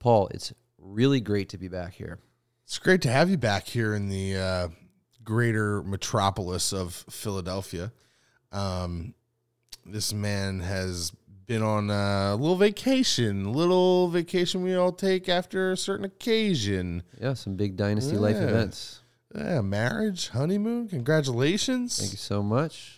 Paul, it's really great to be back here. It's great to have you back here in the greater metropolis of Philadelphia. This man has been on a little vacation we all take after a certain occasion. Yeah, some big Dynasty Life events. Yeah, marriage, honeymoon, congratulations. Thank you so much.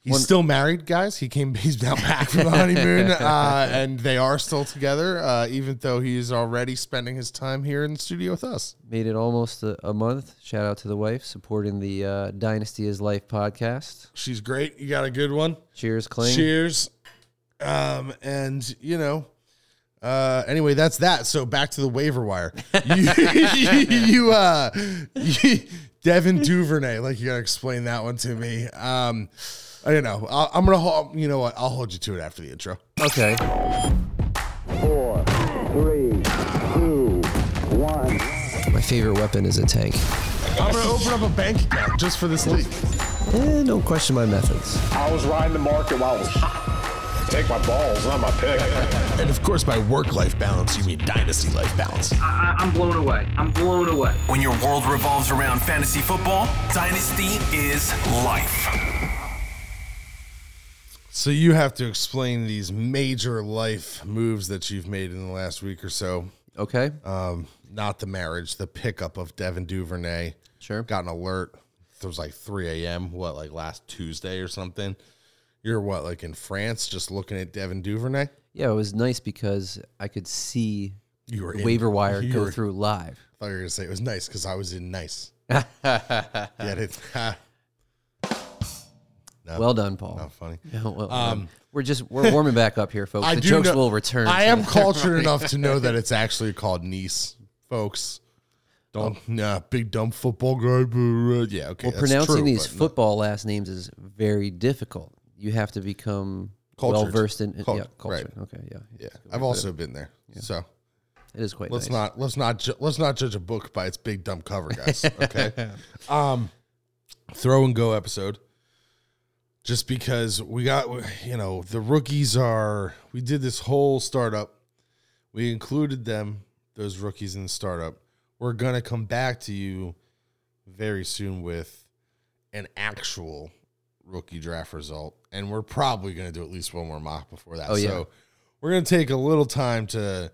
He's still married, guys. He's now back from the honeymoon, and they are still together, even though he's already spending his time here in the studio with us. Made it almost a month. Shout out to the wife supporting the Dynasty is Life podcast. She's great. You got a good one. Cheers, Kling. Cheers. And, you know, anyway, that's that. So back to the waiver wire. You Devin Duvernay, like, you got to explain that one to me. I don't know. I'll hold you to it after the intro. Okay. 4, 3, 2, 1. My favorite weapon is a tank. I'm going to open up a bank account just for this league. Don't question my methods. I was riding the market while it was hot. Take my balls, not my pick. And of course, by work-life balance, you mean Dynasty life balance. I'm blown away. When your world revolves around fantasy football, Dynasty is life. So you have to explain these major life moves that you've made in the last week or so. Okay. Not the marriage, the pickup of Devin Duvernay. Sure. Got an alert. It was like 3 a.m., last Tuesday or something. You're in France just looking at Devin Duvernay? Yeah, it was nice because I could see the waiver wire go through live. I thought you were going to say it was nice because I was in nice. Get it? No, well done, Paul. Not funny. No, well, we're warming back up here, folks. Will return. I am cultured enough to know that it's actually called Nice, folks. Big dumb football guy. Yeah, okay. Well, pronouncing these football last names is very difficult. You have to become well versed in culture. Right. Okay, yeah. Yeah. I've also been there. Yeah. So it is quite. Let's not judge a book by its big dumb cover, guys. Okay. Throw and go episode. Just because we got, the rookies we did this whole startup. We included them, those rookies in the startup. We're going to come back to you very soon with an actual rookie draft result. And we're probably going to do at least one more mock before that. Oh, yeah. So we're going to take a little time to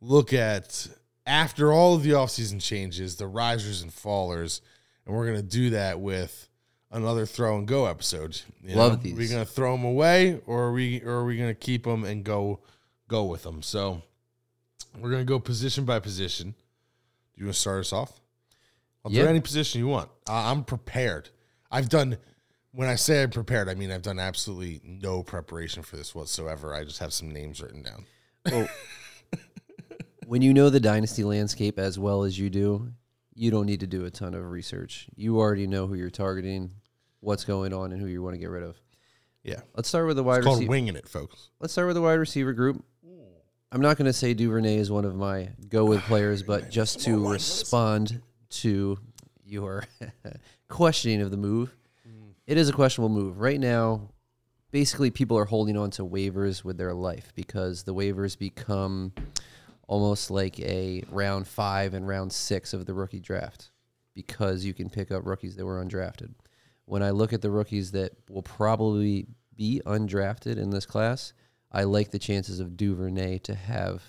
look at, after all of the offseason changes, the risers and fallers. And we're going to do that with another throw and go episode. Love these. Are we gonna throw them away, or are we gonna keep them and go with them? So we're gonna go position by position. Do you want to start us off? I'll do any position you want. I'm prepared. When I say I'm prepared, I mean I've done absolutely no preparation for this whatsoever. I just have some names written down. Well, when you know the Dynasty landscape as well as you do, you don't need to do a ton of research. You already know who you're targeting, what's going on, and who you want to get rid of. Yeah. Let's start with the wide receiver. It's called winging it, folks. Let's start with the wide receiver group. I'm not going to say Duvernay is one of my go-with players, but just to respond to your questioning of the move, it is a questionable move. Right now, basically people are holding on to waivers with their life because the waivers become almost like a round 5 and round 6 of the rookie draft because you can pick up rookies that were undrafted. When I look at the rookies that will probably be undrafted in this class, I like the chances of Duvernay to have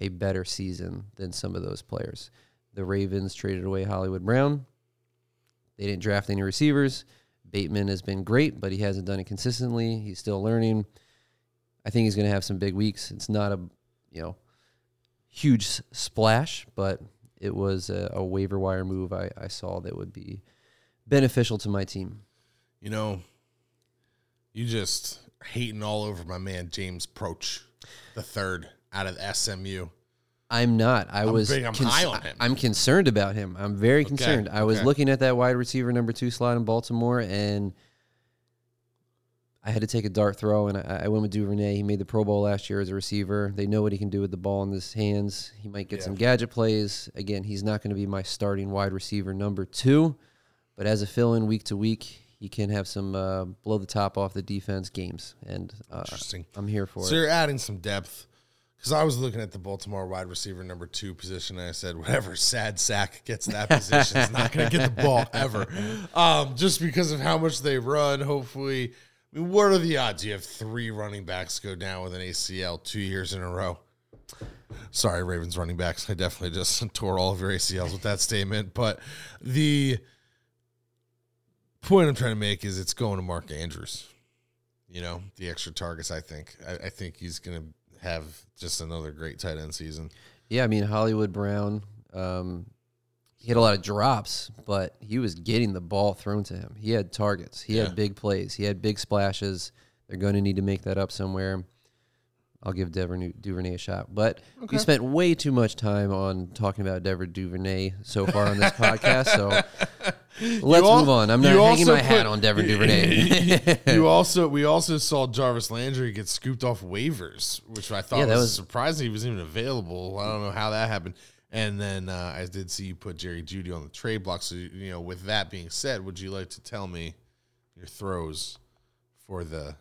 a better season than some of those players. The Ravens traded away Hollywood Brown. They didn't draft any receivers. Bateman has been great, but he hasn't done it consistently. He's still learning. I think he's going to have some big weeks. It's not a, huge splash, but it was a waiver wire move I saw that would be beneficial to my team. You just hating all over my man James Proche, the third out of SMU. I'm not. I'm high on him. I'm concerned about him. I'm very concerned. I was looking at that wide receiver number 2 slot in Baltimore, and I had to take a dart throw, and I went with Duvernay. He made the Pro Bowl last year as a receiver. They know what he can do with the ball in his hands. He might get some gadget plays. Again, he's not going to be my starting wide receiver number 2, but as a fill-in week to week, he can have some blow the top off the defense games, and I'm here for it. So you're adding some depth. Because I was looking at the Baltimore wide receiver number 2 position, and I said, whatever sad sack gets that position is not going to get the ball ever. Just because of how much they run, hopefully. I mean, what are the odds you have 3 running backs go down with an ACL 2 years in a row? Sorry, Ravens running backs. I definitely just tore all of your ACLs with that statement. But the point I'm trying to make is it's going to Mark Andrews. You know, the extra targets, I think. I think he's going to have just another great tight end season. Yeah, I mean, Hollywood Brown, he had a lot of drops, but he was getting the ball thrown to him. He had targets. He had big plays. He had big splashes. They're going to need to make that up somewhere. I'll give Devin Duvernay a shot. But we spent way too much time on talking about Devin Duvernay so far on this podcast, so let's move on. I'm not hanging my hat on Devin Duvernay. We also saw Jarvis Landry get scooped off waivers, which I thought was surprising he was even available. I don't know how that happened. And then I did see you put Jerry Jeudy on the trade block. So, you know, with that being said, would you like to tell me your throws for the...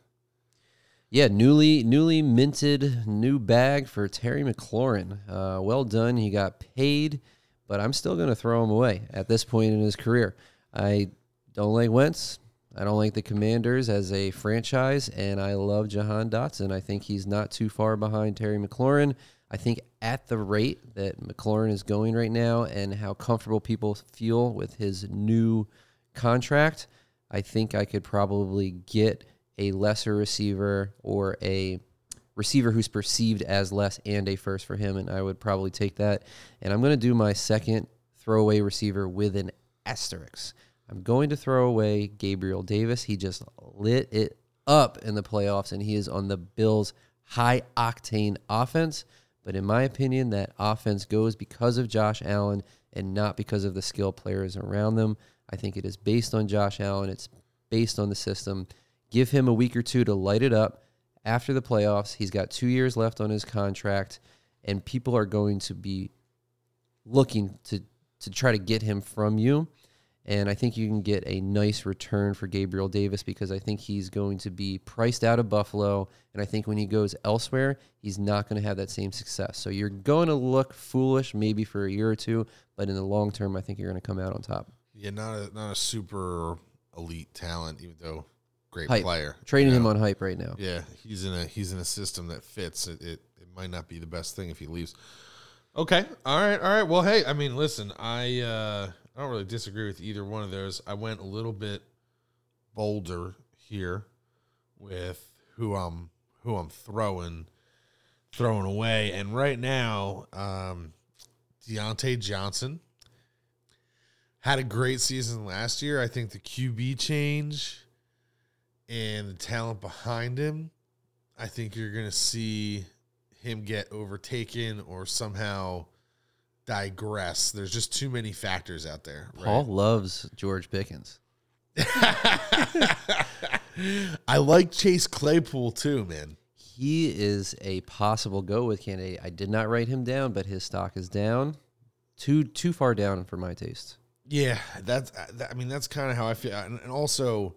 Yeah, newly minted new bag for Terry McLaurin. Well done. He got paid, but I'm still going to throw him away at this point in his career. I don't like Wentz. I don't like the Commanders as a franchise, and I love Jahan Dotson. I think he's not too far behind Terry McLaurin. I think at the rate that McLaurin is going right now and how comfortable people feel with his new contract, I think I could probably get a lesser receiver or a receiver who's perceived as less and a first for him, and I would probably take that. And I'm going to do my second throwaway receiver with an asterisk. I'm going to throw away Gabriel Davis. He just lit it up in the playoffs, and he is on the Bills' high-octane offense. But in my opinion, that offense goes because of Josh Allen and not because of the skill players around them. I think it is based on Josh Allen. It's based on the system. Give him a week or two to light it up. After the playoffs, he's got 2 years left on his contract, and people are going to be looking to try to get him from you. And I think you can get a nice return for Gabriel Davis because I think he's going to be priced out of Buffalo, and I think when he goes elsewhere, he's not going to have that same success. So you're going to look foolish maybe for a year or two, but in the long term, I think you're going to come out on top. Yeah, not a super elite talent, even though... Great hype. Player. Trading him on hype right now. Yeah, he's in a system that fits. It might not be the best thing if he leaves. Okay. All right. Well, hey, I mean, listen, I don't really disagree with either one of those. I went a little bit bolder here with who I'm throwing away. And right now, Deontay Johnson had a great season last year. I think the QB change and the talent behind him, I think you're going to see him get overtaken or somehow digress. There's just too many factors out there. Right? Paul loves George Pickens. I like Chase Claypool too, man. He is a possible go-with candidate. I did not write him down, but his stock is down. Too far down for my taste. Yeah, that's kind of how I feel. And also...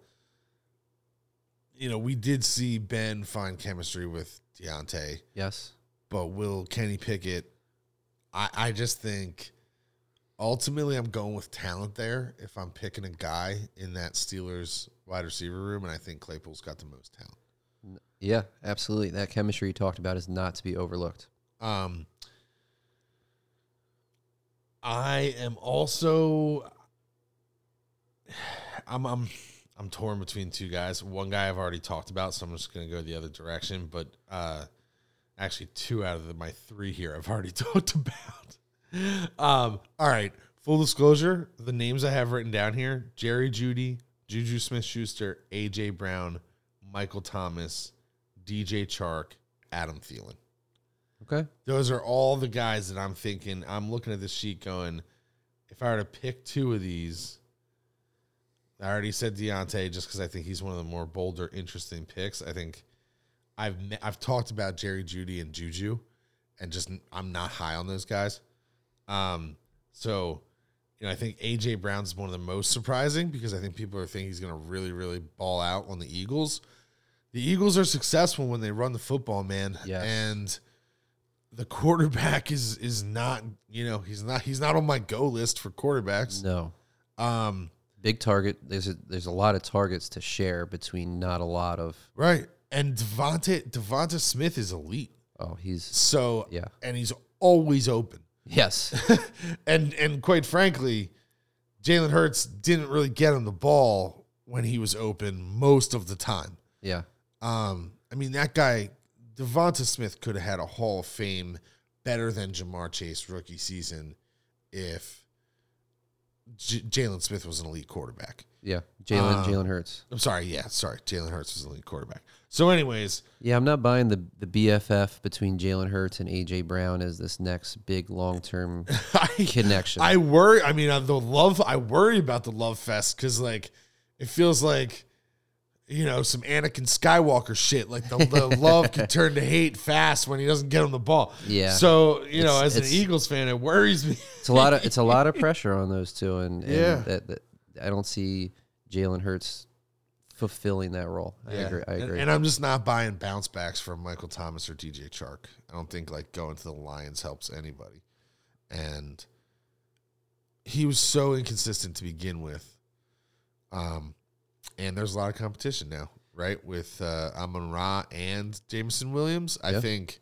You know, we did see Ben find chemistry with Deontay. Yes. But will Kenny Pickett? I just think ultimately I'm going with talent there if I'm picking a guy in that Steelers wide receiver room, and I think Claypool's got the most talent. Yeah, absolutely. That chemistry you talked about is not to be overlooked. I am also... I'm torn between two guys. One guy I've already talked about, so I'm just going to go the other direction. But actually, 2 out of my 3 here I've already talked about. All right, full disclosure, the names I have written down here, Jerry Jeudy, Juju Smith-Schuster, AJ Brown, Michael Thomas, DJ Chark, Adam Thielen. Okay. Those are all the guys that I'm thinking. I'm looking at this sheet going, if I were to pick 2 of these, I already said Deontay just because I think he's one of the more bolder, interesting picks. I think I've talked about Jerry Jeudy and Juju, and just I'm not high on those guys. So, you know, I think AJ Brown's one of the most surprising because I think people are thinking he's going to really, really ball out on the Eagles. The Eagles are successful when they run the football, man. Yes. And the quarterback is not, you know, he's not on my go list for quarterbacks. No. Big target. There's a lot of targets to share between not a lot of. Right. And Devonta Smith is elite. Oh, and he's always open. Yes. and quite frankly, Jalen Hurts didn't really get him the ball when he was open most of the time. Yeah. I mean, that guy, Devonta Smith, could have had a Hall of Fame better than Ja'Marr Chase rookie season if Jalen Smith was an elite quarterback. Yeah, Jalen Hurts. I'm sorry, Jalen Hurts was an elite quarterback. So anyways. Yeah, I'm not buying the BFF between Jalen Hurts and AJ Brown as this next big long-term connection. I worry about the love fest because, like, it feels like, you know, some Anakin Skywalker shit. Like, the love can turn to hate fast when he doesn't get him the ball. Yeah. So, as an Eagles fan, it worries me. It's a lot of pressure on those two, and yeah. that I don't see Jalen Hurts fulfilling that role. I agree. And I'm just not buying bounce backs from Michael Thomas or DJ Chark. I don't think going to the Lions helps anybody. And he was so inconsistent to begin with. And there's a lot of competition now, right? With Amon-Ra and Jameson Williams. I think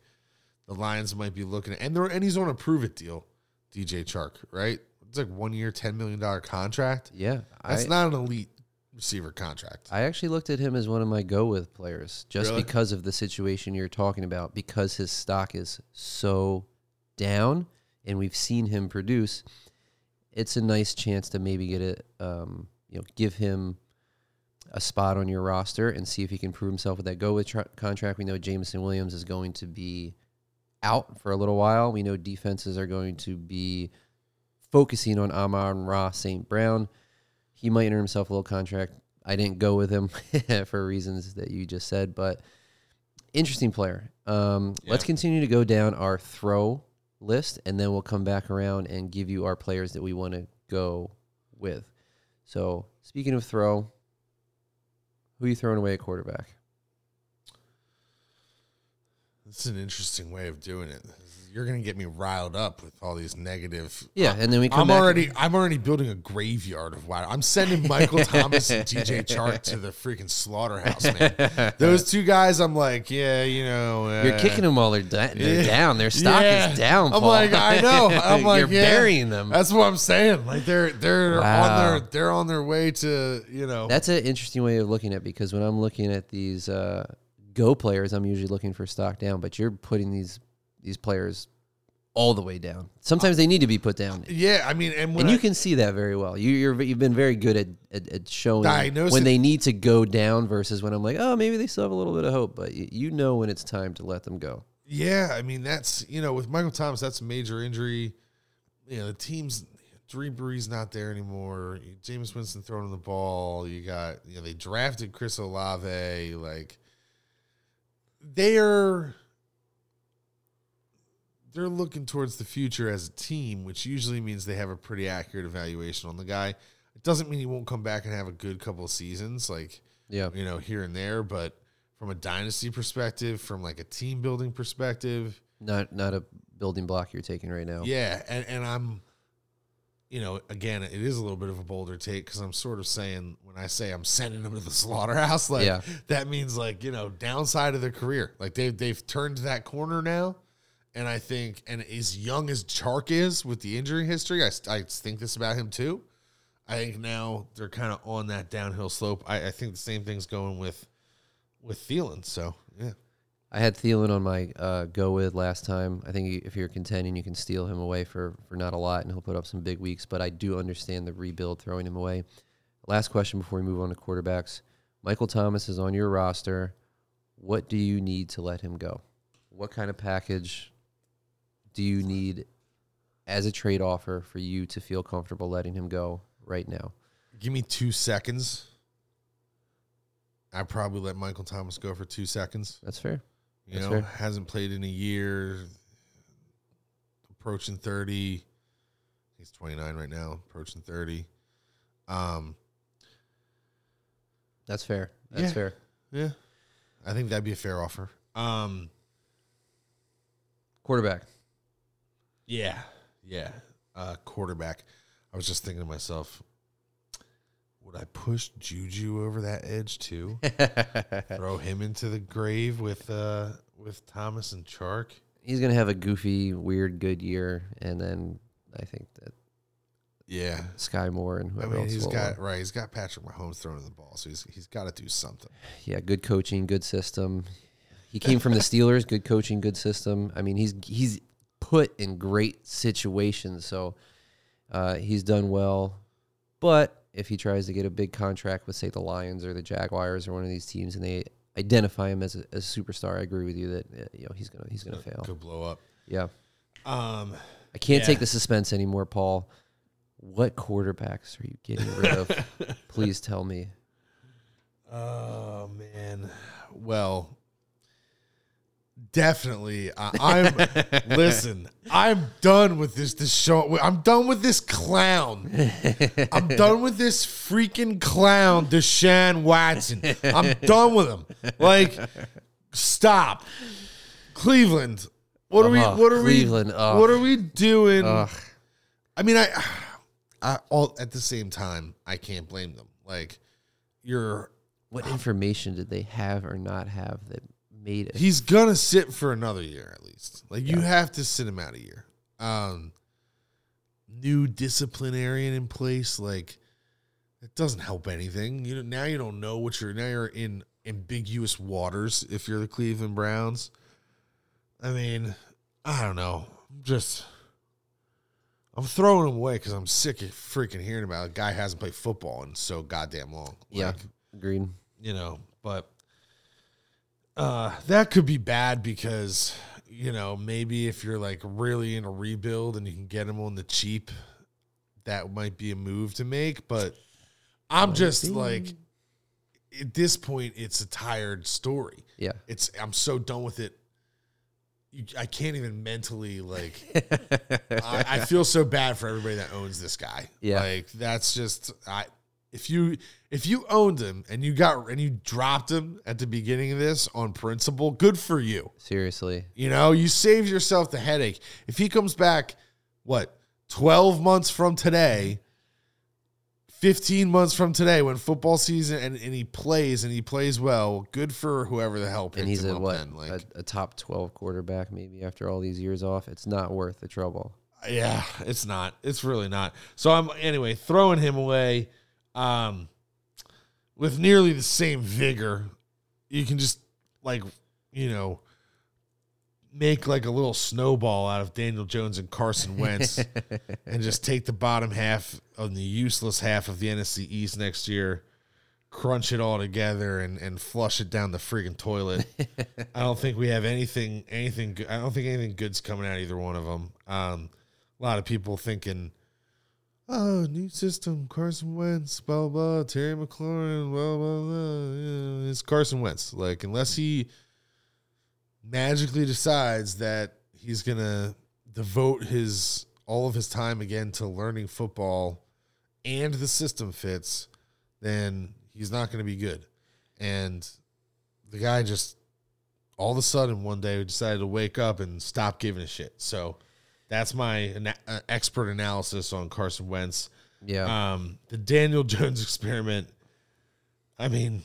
the Lions might be looking at, and he's on a prove it deal, DJ Chark, right? It's like 1 year, $10 million contract. Yeah. That's not an elite receiver contract. I actually looked at him as one of my go with players just because of the situation you're talking about, because his stock is so down and we've seen him produce. It's a nice chance to maybe get it, give him a spot on your roster and see if he can prove himself with that go with contract. We know Jameson Williams is going to be out for a little while. We know defenses are going to be focusing on Amon-Ra St. Brown. He might earn himself a little contract. I didn't go with him for reasons that you just said, but interesting player. Let's continue to go down our throw list, and then we'll come back around and give you our players that we want to go with. So speaking of throw, who are you throwing away at quarterback? It's an interesting way of doing it. You're going to get me riled up with all these negative. Yeah, and then we come back. I'm already building a graveyard of wide. I'm sending Michael Thomas and DJ Chark to the freaking slaughterhouse, man. Those two guys, I'm like, you're kicking them while they're down. Their stock is down, Paul. I'm like, I know. I'm like, you're burying them. That's what I'm saying. Like they're wow. on their way to, That's an interesting way of looking at it, because when I'm looking at these go players, I'm usually looking for stock down, but you're putting these players all the way down. Sometimes they need to be put down. Yeah, I mean, and you can see that very well. You've been very good at showing when they need to go down versus when I'm like, oh, maybe they still have a little bit of hope, but when it's time to let them go. Yeah, I mean, that's, with Michael Thomas, that's a major injury. The team's, Drew Brees not there anymore. Jameis Winston throwing the ball. You got, they drafted Chris Olave. Like, they're looking towards the future as a team, which usually means they have a pretty accurate evaluation on the guy. It doesn't mean he won't come back and have a good couple of seasons, here and there. But from a dynasty perspective, from like a team building perspective, not a building block you're taking right now. Yeah, and I'm, again, it is a little bit of a bolder take because I'm sort of saying, when I say I'm sending them to the slaughterhouse, that means downside of their career, like they've turned that corner now. And I think, and as young as Chark is with the injury history, I think this about him too. I think now they're kind of on that downhill slope. I think the same thing's going with Thielen. So, yeah. I had Thielen on my go with last time. I think if you're contending, you can steal him away for not a lot, and he'll put up some big weeks. But I do understand the rebuild throwing him away. Last question before we move on to quarterbacks. Michael Thomas is on your roster. What do you need to let him go? What kind of package do you need as a trade offer for you to feel comfortable letting him go right now? Give me 2 seconds. I probably let Michael Thomas go for 2 seconds. That's fair. That's fair. Hasn't played in a year, approaching 30. He's 29 right now, approaching 30. That's fair. That's fair. Yeah. I think that'd be a fair offer. Quarterback. Yeah. Quarterback. I was just thinking to myself, would I push Juju over that edge too? Throw him into the grave with Thomas and Chark? He's going to have a goofy, weird, good year, and then I think that Sky Moore and whoever else he's got win. Right. He's got Patrick Mahomes throwing the ball, so he's got to do something. Yeah, good coaching, good system. He came from the Steelers. Good coaching, good system. I mean, he's put in great situations, so he's done well. But if he tries to get a big contract with, say, the Lions or the Jaguars or one of these teams, and they identify him as a superstar, I agree with you that he's gonna fail. Could blow up. Yeah. I can't take the suspense anymore, Paul. What quarterbacks are you getting rid of? Please tell me. Oh man. Well, definitely. I'm listen. I'm done with this show. I'm done with this clown. I'm done with this freaking clown, Deshaun Watson. I'm done with him. Like, stop, Cleveland. What are we? What are Cleveland, we? Ugh. What are we doing? Ugh. I mean, I all at the same time, I can't blame them. Like, you're. What information did they have or not have that? Made it. He's gonna sit for another year at least. Like you have to sit him out a year. New disciplinarian in place, like it doesn't help anything. You know, now you don't know what you're in ambiguous waters if you're the Cleveland Browns. I mean, I don't know. I'm throwing him away because I'm sick of freaking hearing about it. A guy hasn't played football in so goddamn long. Yeah, like, agreed. You know, but. That could be bad because, you know, maybe if you're like really in a rebuild and you can get him on the cheap, that might be a move to make. But I'm just like, at this point, it's a tired story. Yeah. I'm so done with it. I can't even mentally like, I feel so bad for everybody that owns this guy. Yeah. Like that's just, If you owned him and you dropped him at the beginning of this on principle, good for you. Seriously. You know, you saved yourself the headache. If he comes back, 12 months from today, 15 months from today when football season and he plays well, good for whoever the hell picked him up. And he's a top 12 quarterback maybe after all these years off. It's not worth the trouble. Yeah, it's not. It's really not. So anyway, throwing him away. With nearly the same vigor, you can just like, you know, make like a little snowball out of Daniel Jones and Carson Wentz and just take the bottom half of the useless half of the NFC East next year, crunch it all together and flush it down the friggin' toilet. I don't think we have anything good. I don't think anything good's coming out of either one of them. A lot of people thinking, oh, new system, Carson Wentz, blah, blah, Terry McLaurin, blah, blah, blah. Yeah, it's Carson Wentz. Like, unless he magically decides that he's going to devote all of his time again to learning football and the system fits, then he's not going to be good. And the guy just all of a sudden one day decided to wake up and stop giving a shit. So that's my expert analysis on Carson Wentz. Yeah. The Daniel Jones experiment, I mean,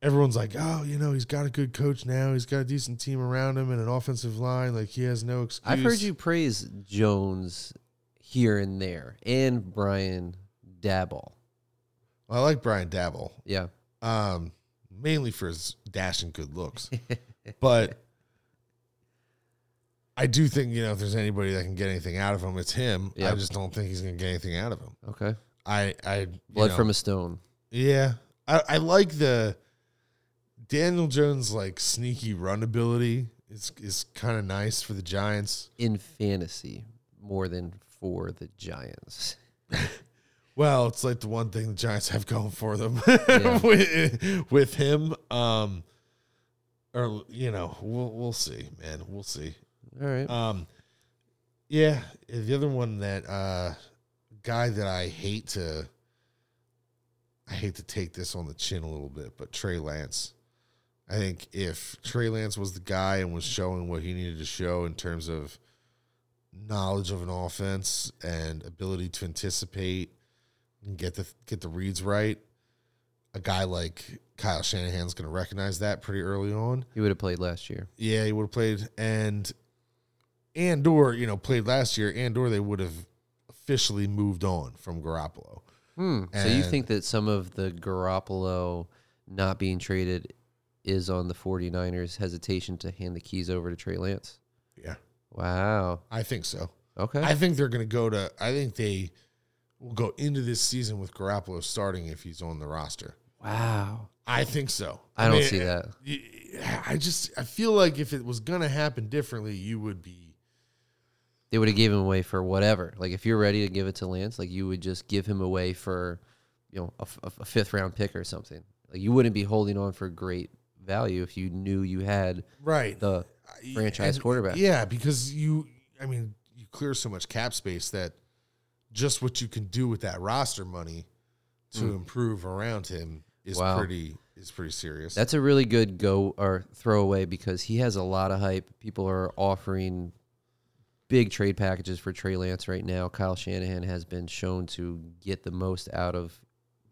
everyone's like, oh, you know, he's got a good coach now. He's got a decent team around him and an offensive line. Like, he has no excuse. I've heard you praise Jones here and there and Brian Daboll. Well, I like Brian Daboll. Yeah. Mainly for his dashing good looks. But I do think, you know, if there's anybody that can get anything out of him, it's him. Yep. I just don't think he's going to get anything out of him. Okay. Blood from a stone. Yeah. I like the Daniel Jones, like, sneaky run ability. It's kind of nice for the Giants. In fantasy, more than for the Giants. Well, it's like the one thing the Giants have going for them with him. Or, you know, we'll see, man. We'll see. All right. Yeah, the other one that guy that I hate to take this on the chin a little bit, but Trey Lance. I think if Trey Lance was the guy and was showing what he needed to show in terms of knowledge of an offense and ability to anticipate and get the reads right, a guy like Kyle Shanahan's going to recognize that pretty early on. He would have played last year. Yeah, he would have played and played last year, and or they would have officially moved on from Garoppolo. So you think that some of the Garoppolo not being traded is on the 49ers' hesitation to hand the keys over to Trey Lance? Yeah. Wow. I think so. Okay. I think they're going to I think they will go into this season with Garoppolo starting if he's on the roster. Wow. I think so. I mean, see that. I feel like if it was going to happen differently, they would have given him away for whatever. Like, if you're ready to give it to Lance, like, you would just give him away for, a fifth-round pick or something. Like, you wouldn't be holding on for great value if you knew you had the franchise quarterback. Yeah, because you clear so much cap space that just what you can do with that roster money to improve around him is pretty serious. That's a really good go or throwaway because he has a lot of hype. People are offering big trade packages for Trey Lance right now. Kyle Shanahan has been shown to get the most out of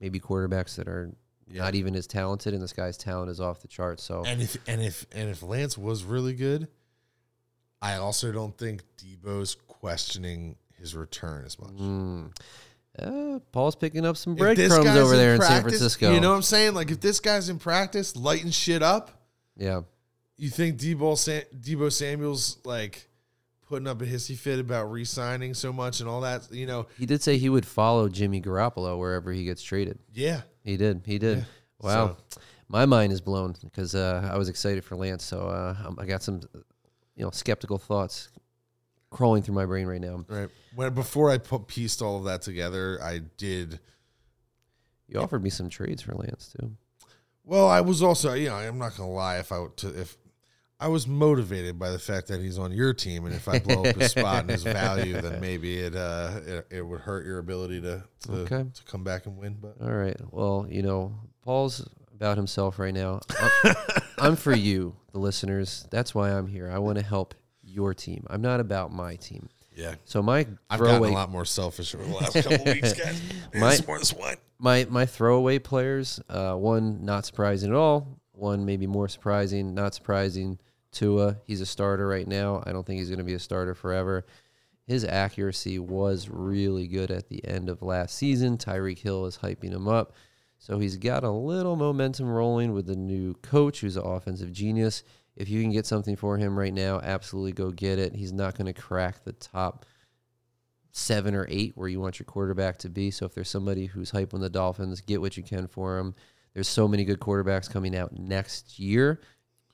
maybe quarterbacks that are not even as talented, and this guy's talent is off the charts. So, and if Lance was really good, I also don't think Debo's questioning his return as much. Paul's picking up some breadcrumbs over there in San Francisco. You know what I'm saying? Like, if this guy's in practice, lighting shit up. Yeah. You think Debo Samuel's like putting up a hissy fit about re-signing so much and all that, He did say he would follow Jimmy Garoppolo wherever he gets traded. Yeah. He did. Yeah. Wow. So, my mind is blown because I was excited for Lance, so I got some, skeptical thoughts crawling through my brain right now. Right. Before I pieced all of that together, I did. You offered me some trades for Lance, too. Well, I was also, I'm not going to lie, if I was motivated by the fact that he's on your team, and if I blow up his spot and his value, then maybe it would hurt your ability to come back and win. But all right, well, Paul's about himself right now. I'm for you, the listeners. That's why I'm here. I want to help your team. I'm not about my team. Yeah. So I've gotten a lot more selfish over the last couple weeks, guys. My throwaway players. One not surprising at all. One maybe more surprising. Not surprising. Tua, he's a starter right now. I don't think he's going to be a starter forever. His accuracy was really good at the end of last season. Tyreek Hill is hyping him up. So he's got a little momentum rolling with the new coach, who's an offensive genius. If you can get something for him right now, absolutely go get it. He's not going to crack the top 7 or 8 where you want your quarterback to be. So if there's somebody who's hyping the Dolphins, get what you can for him. There's so many good quarterbacks coming out next year.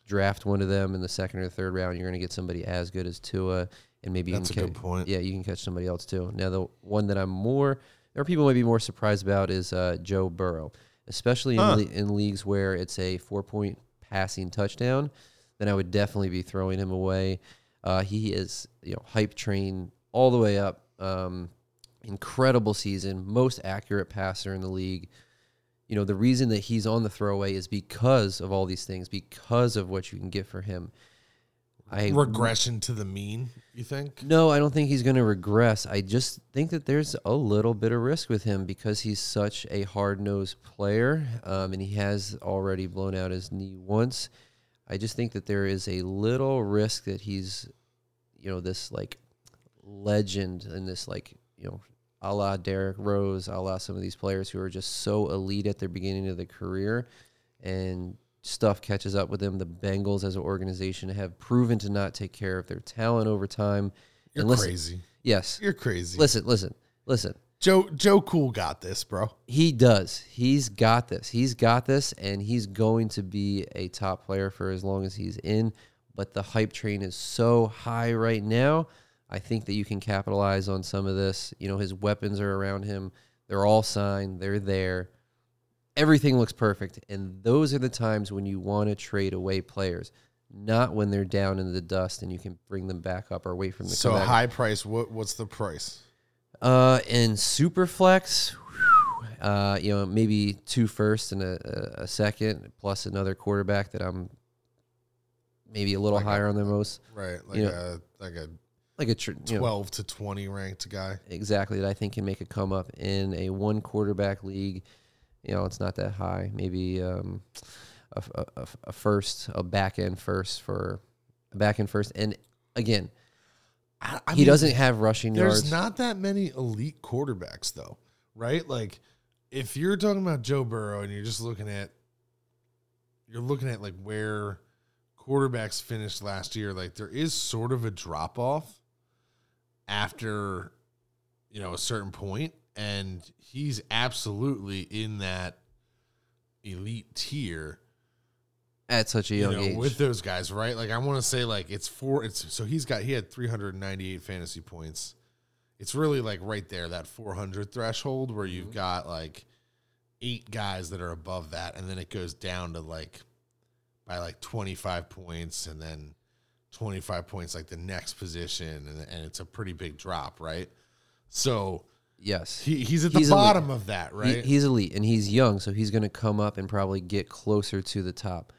Draft one of them in the second or third round. You're going to get somebody as good as Tua, and maybe you can catch somebody else too. Now, the one that people might be more surprised about is Joe Burrow, especially in leagues where it's a 4-point passing touchdown. Then I would definitely be throwing him away. He is, hype train all the way up. Incredible season, most accurate passer in the league. The reason that he's on the throwaway is because of all these things, because of what you can get for him. Regression to the mean, you think? No, I don't think he's going to regress. I just think that there's a little bit of risk with him because he's such a hard-nosed player, and he has already blown out his knee once. I just think that there is a little risk that he's, this, like, legend and this, like, a la Derrick Rose, a la some of these players who are just so elite at their beginning of their career, and stuff catches up with them. The Bengals as an organization have proven to not take care of their talent over time. Crazy. Yes. You're crazy. Listen. Joe Cool got this, bro. He does. He's got this, and he's going to be a top player for as long as he's in. But the hype train is so high right now. I think that you can capitalize on some of this. His weapons are around him. They're all signed. They're there. Everything looks perfect. And those are the times when you want to trade away players, not when they're down in the dust and you can bring them back up or wait for them to come back. So high price, what's the price? In Superflex, Maybe 2 firsts and a second, plus another quarterback that I'm maybe a little like higher on than most. Right, like a 12 to 20 ranked guy. Exactly, that I think can make a come up in a 1 quarterback league. You know, it's not that high. Maybe a back end first. And again, he doesn't have rushing yards. There's not that many elite quarterbacks though, right? Like if you're talking about Joe Burrow and you're just looking at like where quarterbacks finished last year, like there is sort of a drop off after a certain point, and he's absolutely in that elite tier at such a young age with those guys, right? Like I want to say like he had 398 fantasy points. It's really like right there, that 400 threshold where you've got like 8 guys that are above that, and then it goes down to like by like 25 points and then 25 points like the next position, and it's a pretty big drop, right? So yes. He's bottom elite. Of that, right? He's elite, and he's young, so he's going to come up and probably get closer to the top.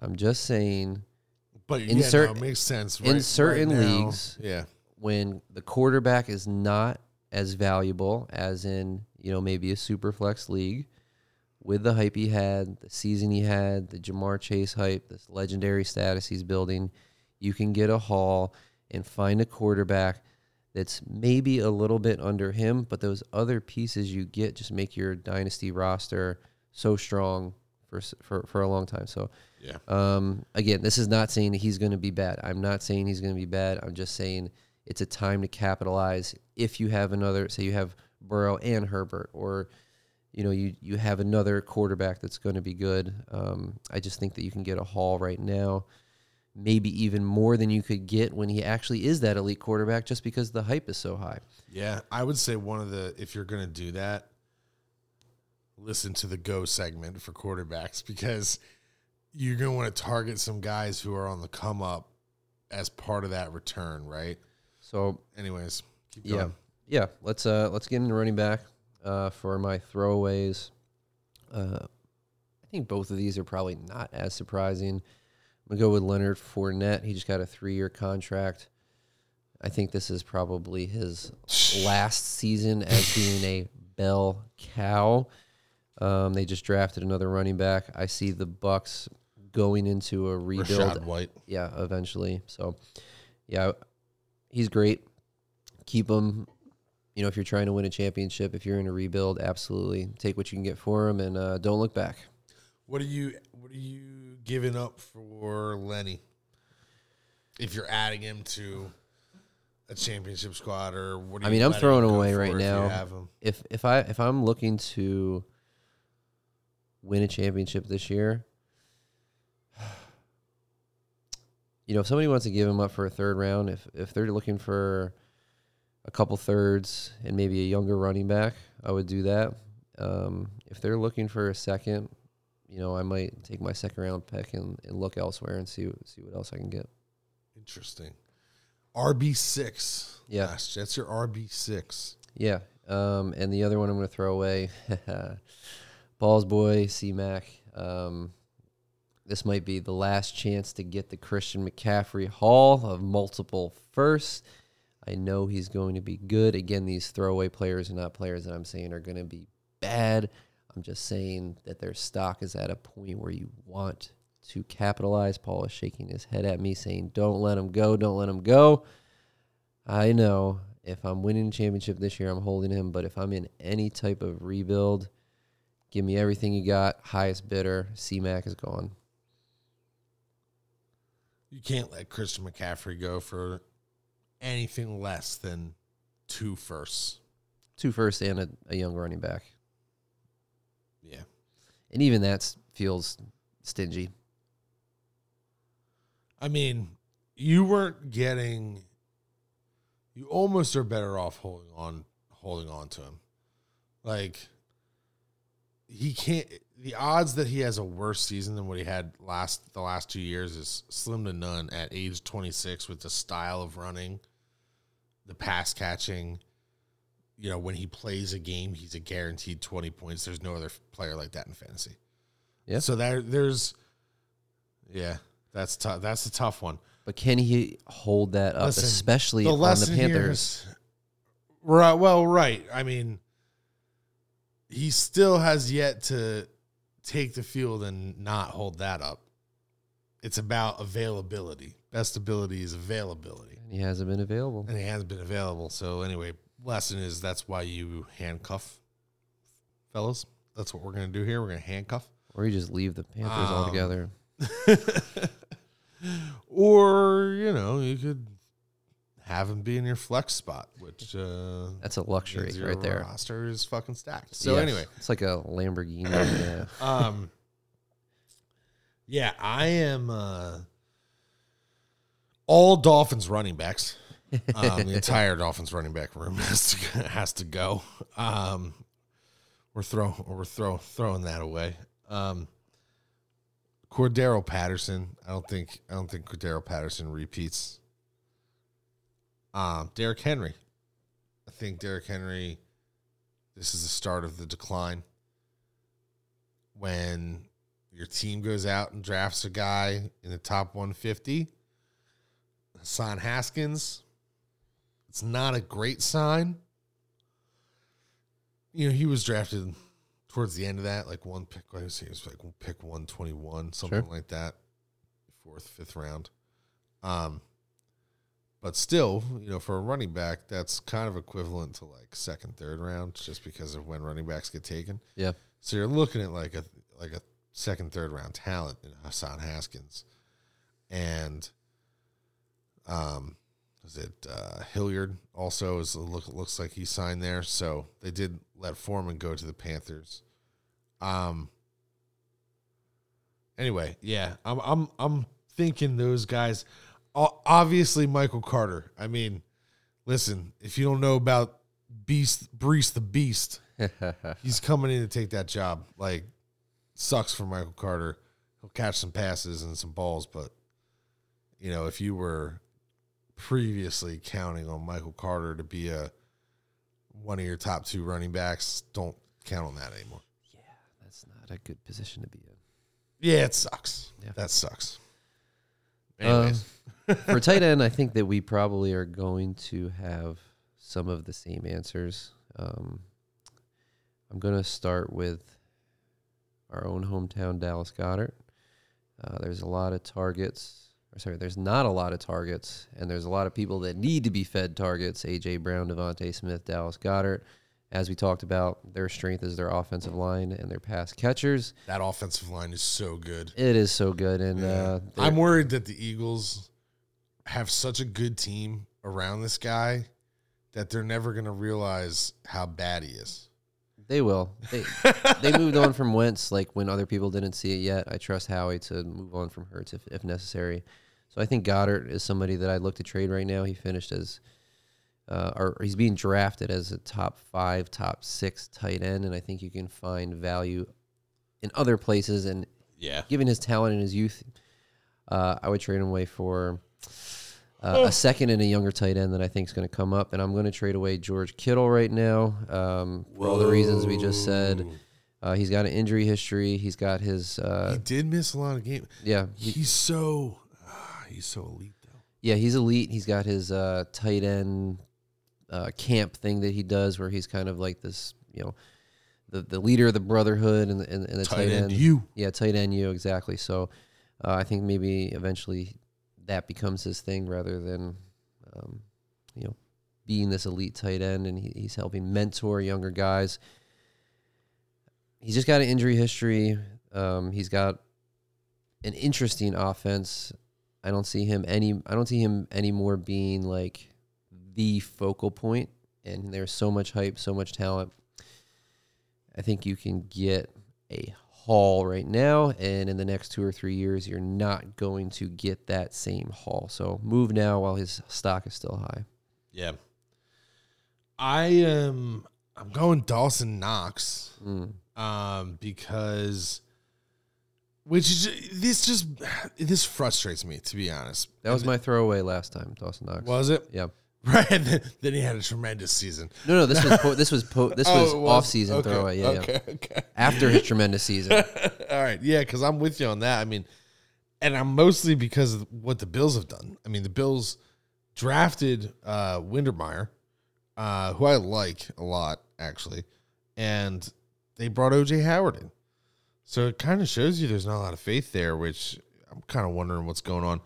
I'm just saying. But it makes sense. Right, in certain leagues, when the quarterback is not as valuable as in, maybe a super flex league, with the hype he had, the season he had, the Ja'Marr Chase hype, this legendary status he's building, you can get a haul and find a quarterback that's maybe a little bit under him, but those other pieces you get just make your dynasty roster so strong for a long time. So, again, this is not saying that he's going to be bad. I'm not saying he's going to be bad. I'm just saying it's a time to capitalize if you have another, say you have Burrow and Herbert, or you have another quarterback that's going to be good. I just think that you can get a haul right now, maybe even more than you could get when he actually is that elite quarterback, just because the hype is so high. Yeah, I would say if you're going to do that, listen to the Go segment for quarterbacks, because you're going to want to target some guys who are on the come up as part of that return, right? So anyways, keep going. Yeah, let's get into running back for my throwaways. I think both of these are probably not as surprising. I'm going to go with Leonard Fournette. He just got a 3-year contract. I think this is probably his last season as being a bell cow. They just drafted another running back. I see the Bucs going into a rebuild. Rashad White. Yeah, eventually. So, yeah, he's great. Keep him. If you're trying to win a championship, if you're in a rebuild, absolutely take what you can get for him, and don't look back. What are you giving up for Lenny if you're adding him to a championship squad? Or what? I'm throwing him away right now. If I'm looking to win a championship this year, if somebody wants to give him up for a 3rd round, if they're looking for a couple thirds and maybe a younger running back, I would do that. If they're looking for a 2nd. I might take my 2nd round pick and look elsewhere and see what else I can get. Interesting. RB6. Yeah. Gosh, that's your RB6. Yeah. And the other one I'm going to throw away, Ball's boy, C-Mac. This might be the last chance to get the Christian McCaffrey haul of multiple firsts. I know he's going to be good. Again, these throwaway players are not players that I'm saying are going to be bad. I'm just saying that their stock is at a point where you want to capitalize. Paul is shaking his head at me saying, don't let him go, don't let him go. I know if I'm winning a championship this year, I'm holding him, but if I'm in any type of rebuild, give me everything you got, highest bidder, C-Mac is gone. You can't let Christian McCaffrey go for anything less than 2 firsts. 2 firsts and a young running back. Yeah. And even that feels stingy. You weren't getting, you almost are better off holding on to him. Like the odds that he has a worse season than what he had the last 2 years is slim to none at age 26, with the style of running, the pass catching, you know, when he plays a game, he's a guaranteed 20 points. There's no other player like that in fantasy. Yeah. So that's a tough one. But can he hold that up, especially on the Panthers? Right. Well, right. I mean, he still has yet to take the field and not hold that up. It's about availability. Best ability is availability. And he hasn't been available. So anyway, lesson is that's why you handcuff, fellas. That's what we're going to do here. We're going to handcuff. Or you just leave the Panthers altogether. Or, you know, you could have him be in your flex spot, which that's a luxury right there. Your roster is fucking stacked. So anyway, it's like a Lamborghini. Yeah, I am all Dolphins running backs. The entire Dolphins running back room has to go. We're throwing that away. Cordero Patterson. I don't think Cordero Patterson repeats. Derrick Henry. I think Derrick Henry, this is the start of the decline. When your team goes out and drafts a guy in the top 150, Hassan Haskins, it's not a great sign. You know, he was drafted towards the end of that, like one pick, I was saying, it was like pick 121, something like that, fourth, fifth round. But still, you know, for a running back, that's kind of equivalent to like second, third round, just because of when running backs get taken. Yeah. So you're looking at like a second, third round talent in Hassan Haskins, and Hilliard also is looks like he signed there. So they did let Foreman go to the Panthers. Anyway, yeah, I'm thinking those guys. Obviously, Michael Carter. I mean, listen, if you don't know about Breece the Beast, he's coming in to take that job. Like, sucks for Michael Carter. He'll catch some passes and some balls, but you know, if you were previously counting on Michael Carter to be one of your top two running backs, don't count on that anymore. Yeah, that's not a good position to be in. Yeah, it sucks. Yeah. That sucks. Anyways. For tight end, I think that we probably are going to have some of the same answers. I'm going to start with our own hometown, Dallas Goedert. There's not a lot of targets, and there's a lot of people that need to be fed targets. AJ Brown, Devonta Smith, Dallas Goedert. As we talked about, their strength is their offensive line and their pass catchers. That offensive line is so good. It is so good. And yeah. I'm worried that the Eagles have such a good team around this guy that they're never going to realize how bad he is. They will. They moved on from Wentz, like when other people didn't see it yet. I trust Howie to move on from Hurts if necessary. So I think Goddard is somebody that I'd look to trade right now. He finished as... he's being drafted as a top 5, top 6 tight end, and I think you can find value in other places. And given his talent and his youth, I would trade him away for a second and a younger tight end that I think is going to come up. And I'm going to trade away George Kittle right now for all the reasons we just said. He's got an injury history. He's got his... he did miss a lot of games. Yeah. He's so elite, though. Yeah, he's elite. He's got his tight end... camp thing that he does where he's kind of like this, you know, the leader of the brotherhood and the tight end. Tight end you, exactly. So I think maybe eventually that becomes his thing rather than, you know, being this elite tight end, and he's helping mentor younger guys. He's just got an injury history. He's got an interesting offense. I don't see him anymore being like the focal point, and there's so much hype, so much talent. I think you can get a haul right now, and in the next 2 or 3 years, you're not going to get that same haul. So move now while his stock is still high. Yeah. I'm going Dawson Knox because... This frustrates me, to be honest. That was my throwaway last time, Dawson Knox. Was it? Yeah. Right. Then he had a tremendous season. No, this was off-season throwaway. Yeah, okay, yeah. Okay. After his tremendous season. All right. Yeah, because I'm with you on that. I mean, and I'm mostly because of what the Bills have done. I mean, the Bills drafted Windermere, who I like a lot, actually, and they brought O.J. Howard in. So it kind of shows you there's not a lot of faith there, which I'm kind of wondering what's going on.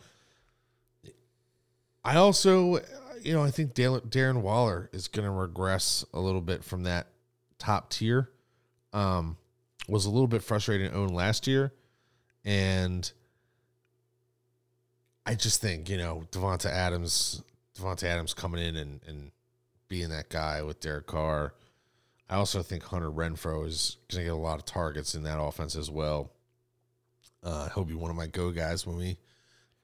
I also, I think Darren Waller is going to regress a little bit from that top tier. Was a little bit frustrated and owned last year. And I just think, Devonta Adams coming in and being that guy with Derek Carr. I also think Hunter Renfrow is going to get a lot of targets in that offense as well. He'll be one of my go guys when we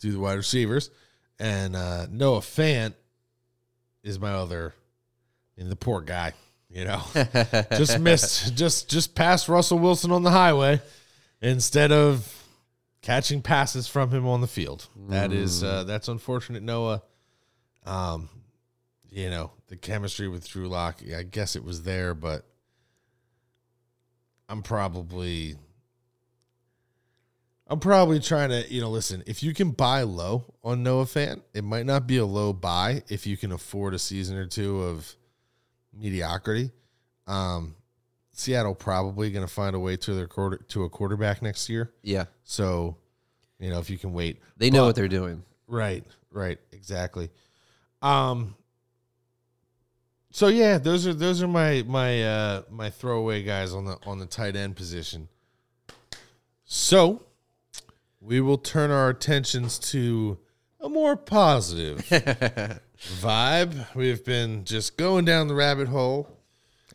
do the wide receivers. And Noah Fant is my other, and the poor guy, just missed, just passed Russell Wilson on the highway instead of catching passes from him on the field. That is, that's unfortunate, Noah. The chemistry with Drew Lock, I guess it was there, but I'm probably trying to, listen, if you can buy low on Noah Fant, it might not be a low buy if you can afford a season or two of mediocrity. Seattle probably going to find a way to a quarterback next year. Yeah. So, if you can wait. They know what they're doing. Right, exactly. So yeah, those are my throwaway guys on the tight end position. So we will turn our attentions to a more positive vibe. We've been just going down the rabbit hole.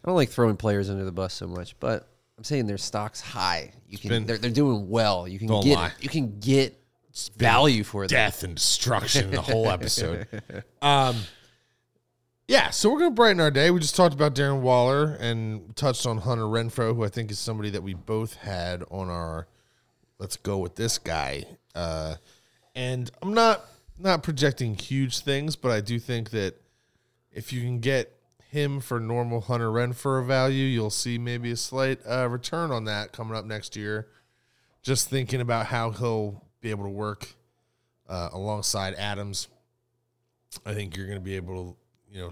I don't like throwing players under the bus so much, but I'm saying their stock's high. They're doing well. You can get value for them. Death and destruction in the whole episode. Yeah, so we're going to brighten our day. We just talked about Darren Waller and touched on Hunter Renfrow, who I think is somebody that we both had on our let's go with this guy. And I'm not projecting huge things, but I do think that if you can get him for normal Hunter Renfrow value, you'll see maybe a slight return on that coming up next year. Just thinking about how he'll be able to work alongside Adams. I think you're going to be able to... you're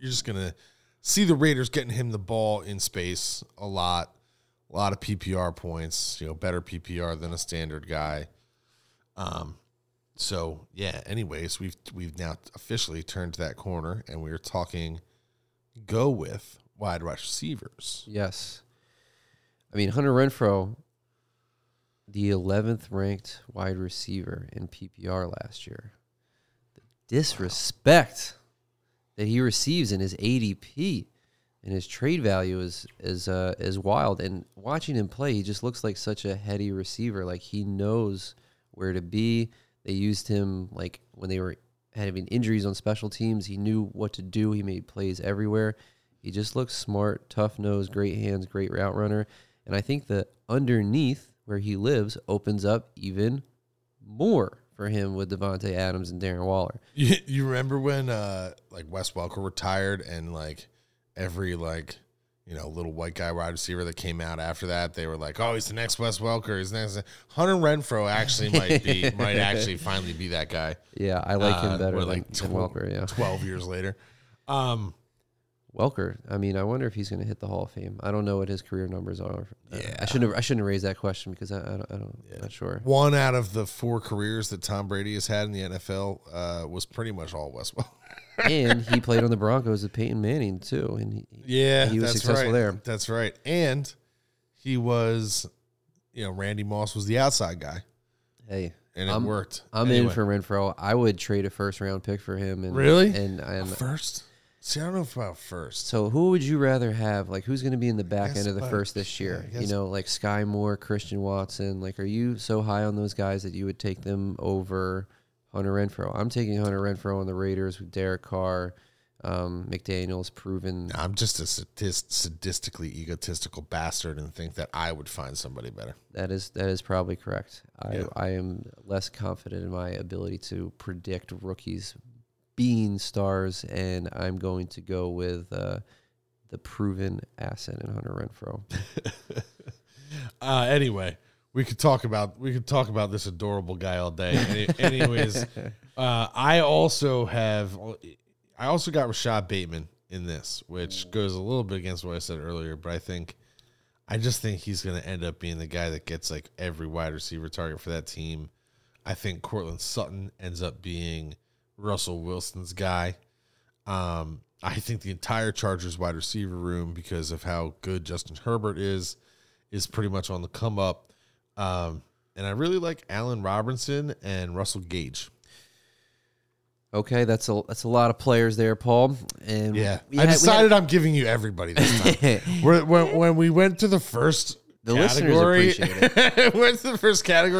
just going to see the Raiders getting him the ball in space a lot of PPR points, better PPR than a standard guy. So yeah, anyways, we've now officially turned that corner and we're talking go with wide receivers. Yes. I mean, Hunter Renfrow, the 11th ranked wide receiver in PPR last year. The disrespect that he receives in his ADP and his trade value is wild. And watching him play, he just looks like such a heady receiver. Like, he knows where to be. They used him like when they were having injuries on special teams. He knew what to do. He made plays everywhere. He just looks smart, tough nose, great hands, great route runner. And I think the underneath where he lives opens up even more for him with Devonta Adams and Darren Waller. You remember when Wes Welker retired and every little white guy wide receiver that came out after that, they were like, oh, he's the next Wes Welker. He's next. Hunter Renfrow actually might finally be that guy. Yeah, I like him better than Welker. Yeah, 12 years later. Welker. I mean, I wonder if he's going to hit the Hall of Fame. I don't know what his career numbers are. Yeah. I shouldn't raise that question because I'm not sure. One out of the 4 careers that Tom Brady has had in the NFL was pretty much all Wes Welker. And he played on the Broncos with Peyton Manning, too. And he was successful there. That's right. And he was, Randy Moss was the outside guy. Hey. And it worked. I'm in for Renfrow. I would trade a first-round pick for him. Really? First? See, I don't know about first. So who would you rather have? Like, who's going to be in the back end of the first this year? Sky Moore, Christian Watson. Like, are you so high on those guys that you would take them over Hunter Renfrow? I'm taking Hunter Renfrow on the Raiders with Derek Carr, McDaniels, proven. I'm just a sadistically egotistical bastard and think that I would find somebody better. That is probably correct. Yeah. I am less confident in my ability to predict rookies being stars, and I'm going to go with the proven asset in Hunter Renfrow. Anyway, we could talk about this adorable guy all day. Anyways, I also got Rashad Bateman in this, which goes a little bit against what I said earlier, but I just think he's going to end up being the guy that gets like every wide receiver target for that team. I think Cortland Sutton ends up being Russell Wilson's guy. I think the entire Chargers wide receiver room, because of how good Justin Herbert is pretty much on the come up. And I really like Allen Robinson and Russell Gage. Okay, that's a lot of players there, Paul. And yeah, I decided I'm giving you everybody this time. When we went to the first category,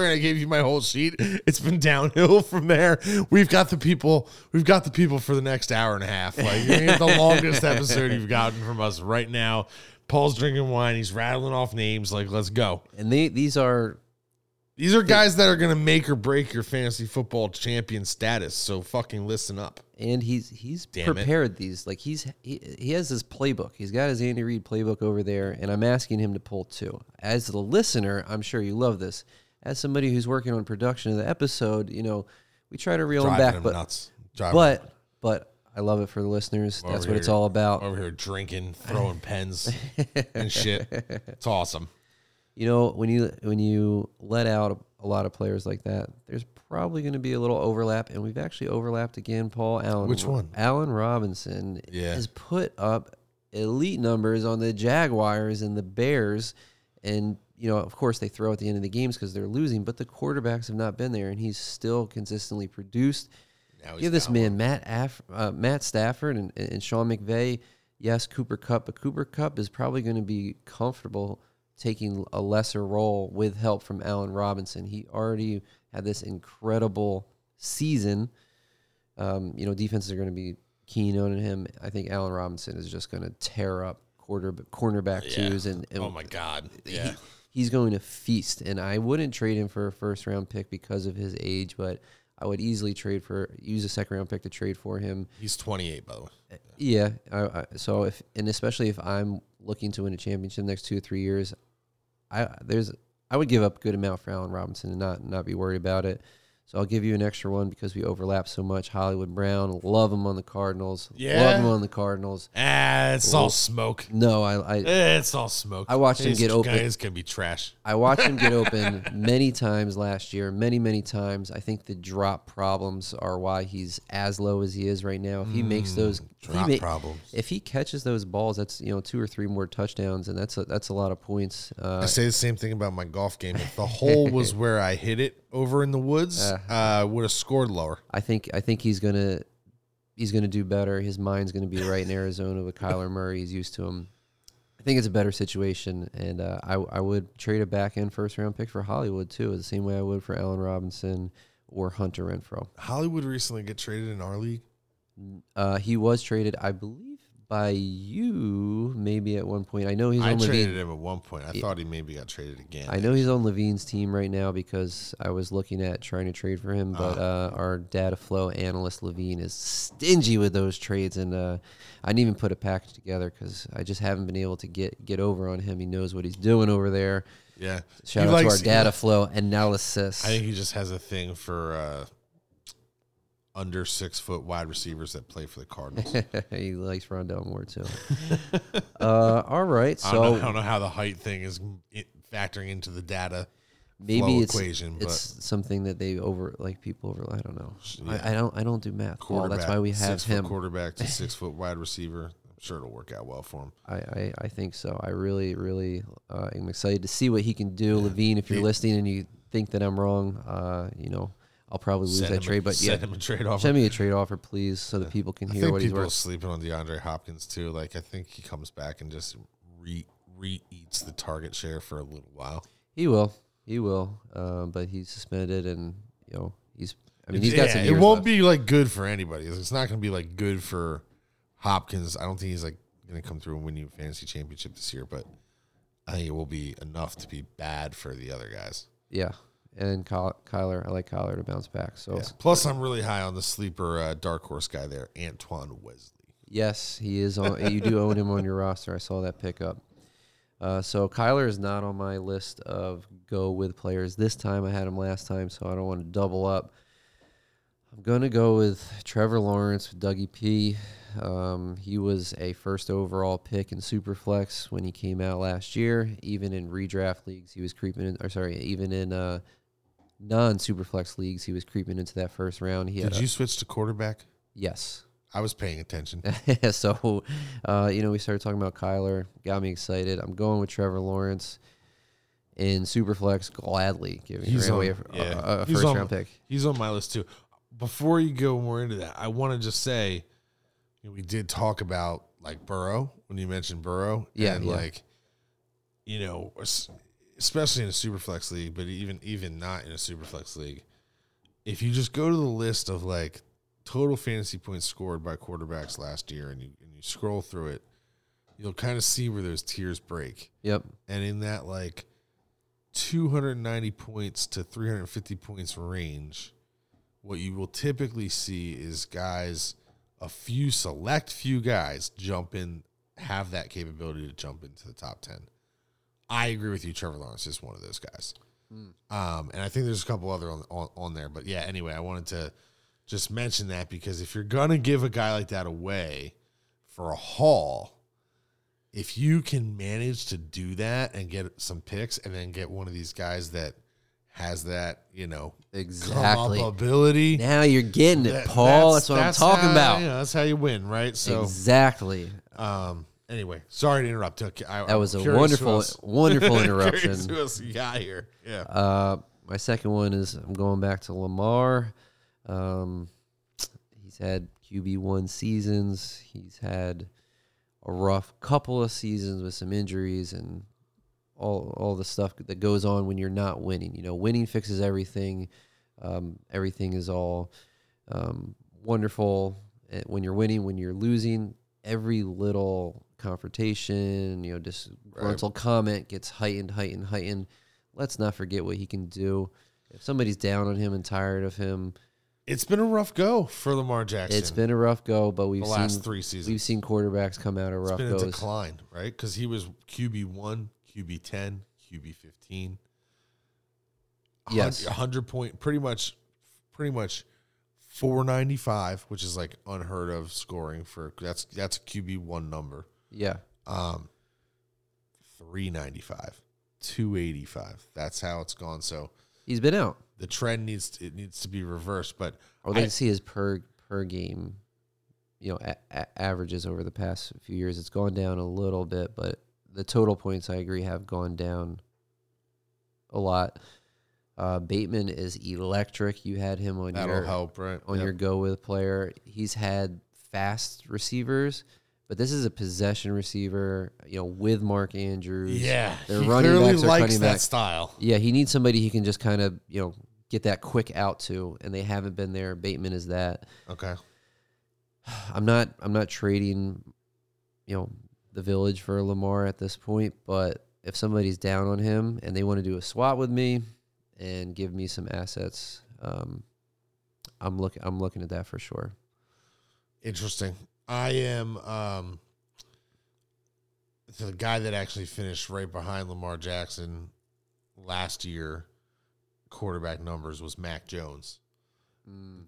and I gave you my whole sheet. It's been downhill from there. We've got the people for the next hour and a half. Like, it's the longest episode you've gotten from us right now. Paul's drinking wine. He's rattling off names. Like, let's go. And these are guys that are going to make or break your fantasy football champion status. So fucking listen up. And he's prepared these. Like, he has his playbook. He's got his Andy Reid playbook over there, and I'm asking him to pull two. As the listener, I'm sure you love this. As somebody who's working on production of the episode, we try to reel him back, but I love it for the listeners. That's what it's all about. Over here drinking, throwing pens and shit. It's awesome. When you let out a lot of players like that, there's probably going to be a little overlap, and we've actually overlapped again, Paul. Allen. Which one? Allen Robinson has put up elite numbers on the Jaguars and the Bears, and of course they throw at the end of the games because they're losing, but the quarterbacks have not been there, and he's still consistently produced. Give this man Matt Stafford and Sean McVay. Yes, Cooper Kupp, but Cooper Kupp is probably going to be comfortable taking a lesser role with help from Allen Robinson. He already had this incredible season. Defenses are going to be keen on him. I think Allen Robinson is just going to tear up cornerback twos. And oh, my God. Yeah. He's going to feast, and I wouldn't trade him for a first-round pick because of his age, but I would easily use a second-round pick to trade for him. He's 28, by the way. Yeah. So especially if I'm looking to win a championship in the next 2 or 3 years, I would give up a good amount for Allen Robinson and not be worried about it. So I'll give you an extra one because we overlap so much. Hollywood Brown, love him on the Cardinals. Yeah. Love him on the Cardinals. It's all smoke. No, it's all smoke. I watched him get open. It's going to be trash. I watched him get open many times last year, many, many times. I think the drop problems are why he's as low as he is right now. If he makes those problems. If he catches those balls, that's 2 or 3 more touchdowns, and that's a lot of points. I say the same thing about my golf game. If the hole was where I hit it over in the woods, would have scored lower. I think he's gonna do better. His mind's gonna be right in Arizona with Kyler Murray. He's used to him. I think it's a better situation, and I would trade a back end first round pick for Hollywood too, the same way I would for Allen Robinson or Hunter Renfrow. Hollywood recently get traded in our league. He was traded, I believe, by you maybe at one point. I know he's. I traded him at one point. I thought he maybe got traded again. I know he's on Levine's team right now because I was looking at trying to trade for him, but our data flow analyst Levine is stingy with those trades, and I didn't even put a package together because I just haven't been able to get over on him. He knows what he's doing over there. Yeah, shout out to our data flow analysis. I think he just has a thing for under 6 foot wide receivers that play for the Cardinals. He likes Rondell Moore too. All right, so I don't know how the height thing is factoring into the data. Maybe it's equation, it's something that they people over. I don't know. Yeah. I don't do math. Well, that's why we have him. Quarterback to 6 foot wide receiver. I'm sure it'll work out well for him. I think so. I really, really am excited to see what he can do, Levine. If you're listening and you think that I'm wrong, I'll probably lose that trade, but yeah. Send him a trade offer. Send me a trade offer, please, so that people can hear what he's worth. I think people are sleeping on DeAndre Hopkins, too. Like, I think he comes back and just re-eats the target share for a little while. He will. But he's suspended, and, he's got some years left. It won't be, good for anybody. It's not going to be, good for Hopkins. I don't think he's, going to come through and win you a fantasy championship this year, but I think it will be enough to be bad for the other guys. Yeah. And Kyler, I like Kyler to bounce back. So yeah. Plus, I'm really high on the sleeper dark horse guy there, Antoine Wesley. Yes, he is on. You do own him on your roster. I saw that pickup. So Kyler is not on my list of go with players this time. I had him last time, so I don't want to double up. I'm going to go with Trevor Lawrence, Dougie P. He was a first overall pick in Superflex when he came out last year. Even in redraft leagues, he was creeping in. Or sorry, even in non-Superflex leagues, he was creeping into that first round. He Did you switch to quarterback? Yes. I was paying attention. So, we started talking about Kyler. Got me excited. I'm going with Trevor Lawrence in Superflex, gladly giving away a first-round pick. He's on my list, too. Before you go more into that, I want to just say we did talk about, like, Burrow, when you mentioned Burrow. Yeah, and, especially in a Superflex league, but even not in a Superflex league, if you just go to the list of, like, total fantasy points scored by quarterbacks last year, and you scroll through it, you'll kind of see where those tiers break. Yep. And in that, like, 290 points to 350 points range, what you will typically see is guys, a select few guys jump in, have that capability to jump into the top 10. I agree with you. Trevor Lawrence is one of those guys. And I think there's a couple other on there, but yeah, anyway, I wanted to just mention that because if you're going to give a guy like that away for a haul, if you can manage to do that and get some picks and then get one of these guys that has that, exactly ability. Now you're getting it, Paul. That's what I'm talking about. That's how you win, right? So exactly. Anyway, sorry to interrupt. That was a wonderful interruption. Who else you got here? Yeah. My second one is I'm going back to Lamar. He's had QB1 seasons. He's had a rough couple of seasons with some injuries and all the stuff that goes on when you're not winning. Winning fixes everything. Everything is all wonderful when you're winning. When you're losing, every little confrontation, disgruntled comment gets heightened. Let's not forget what he can do. If somebody's down on him and tired of him, it's been a rough go for Lamar Jackson. It's been a rough go, but we've seen the last 3 seasons. We've seen quarterbacks come out of rough goes. It's been a decline, right? Because he was QB1, QB10, QB15. Yes, 100 point, pretty much 495, which is like unheard of scoring for. That's a QB1 number. Yeah, 395, 285. That's how it's gone. So he's been out. The trend needs to be reversed, but all they see is per game, averages over the past few years. It's gone down a little bit, but the total points I agree have gone down a lot. Bateman is electric. You had him on your go with player. He's had fast receivers, but this is a possession receiver, with Mark Andrews. Yeah, they're running backs. He clearly likes that style. Yeah, he needs somebody he can just kind of get that quick out to, and they haven't been there. Bateman is that. Okay. I'm not trading, the village for Lamar at this point, but if somebody's down on him and they want to do a swap with me and give me some assets, I'm looking at that for sure. Interesting. I am the guy that actually finished right behind Lamar Jackson last year. Quarterback numbers was Mac Jones.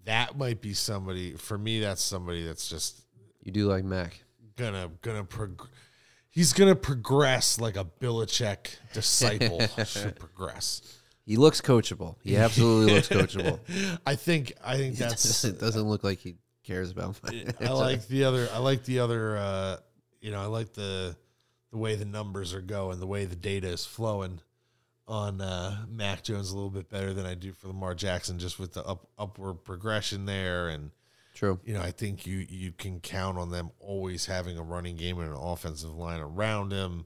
That might be somebody for me. That's somebody that's just you do like Mac. He's gonna progress like a Belichick disciple should progress. He looks coachable. He absolutely looks coachable. I think that's it. Doesn't look like he cares about. I like the other. I like the way the numbers are going, the way the data is flowing on Mac Jones a little bit better than I do for Lamar Jackson, just with the upward progression there. And true. I think you can count on them always having a running game and an offensive line around him.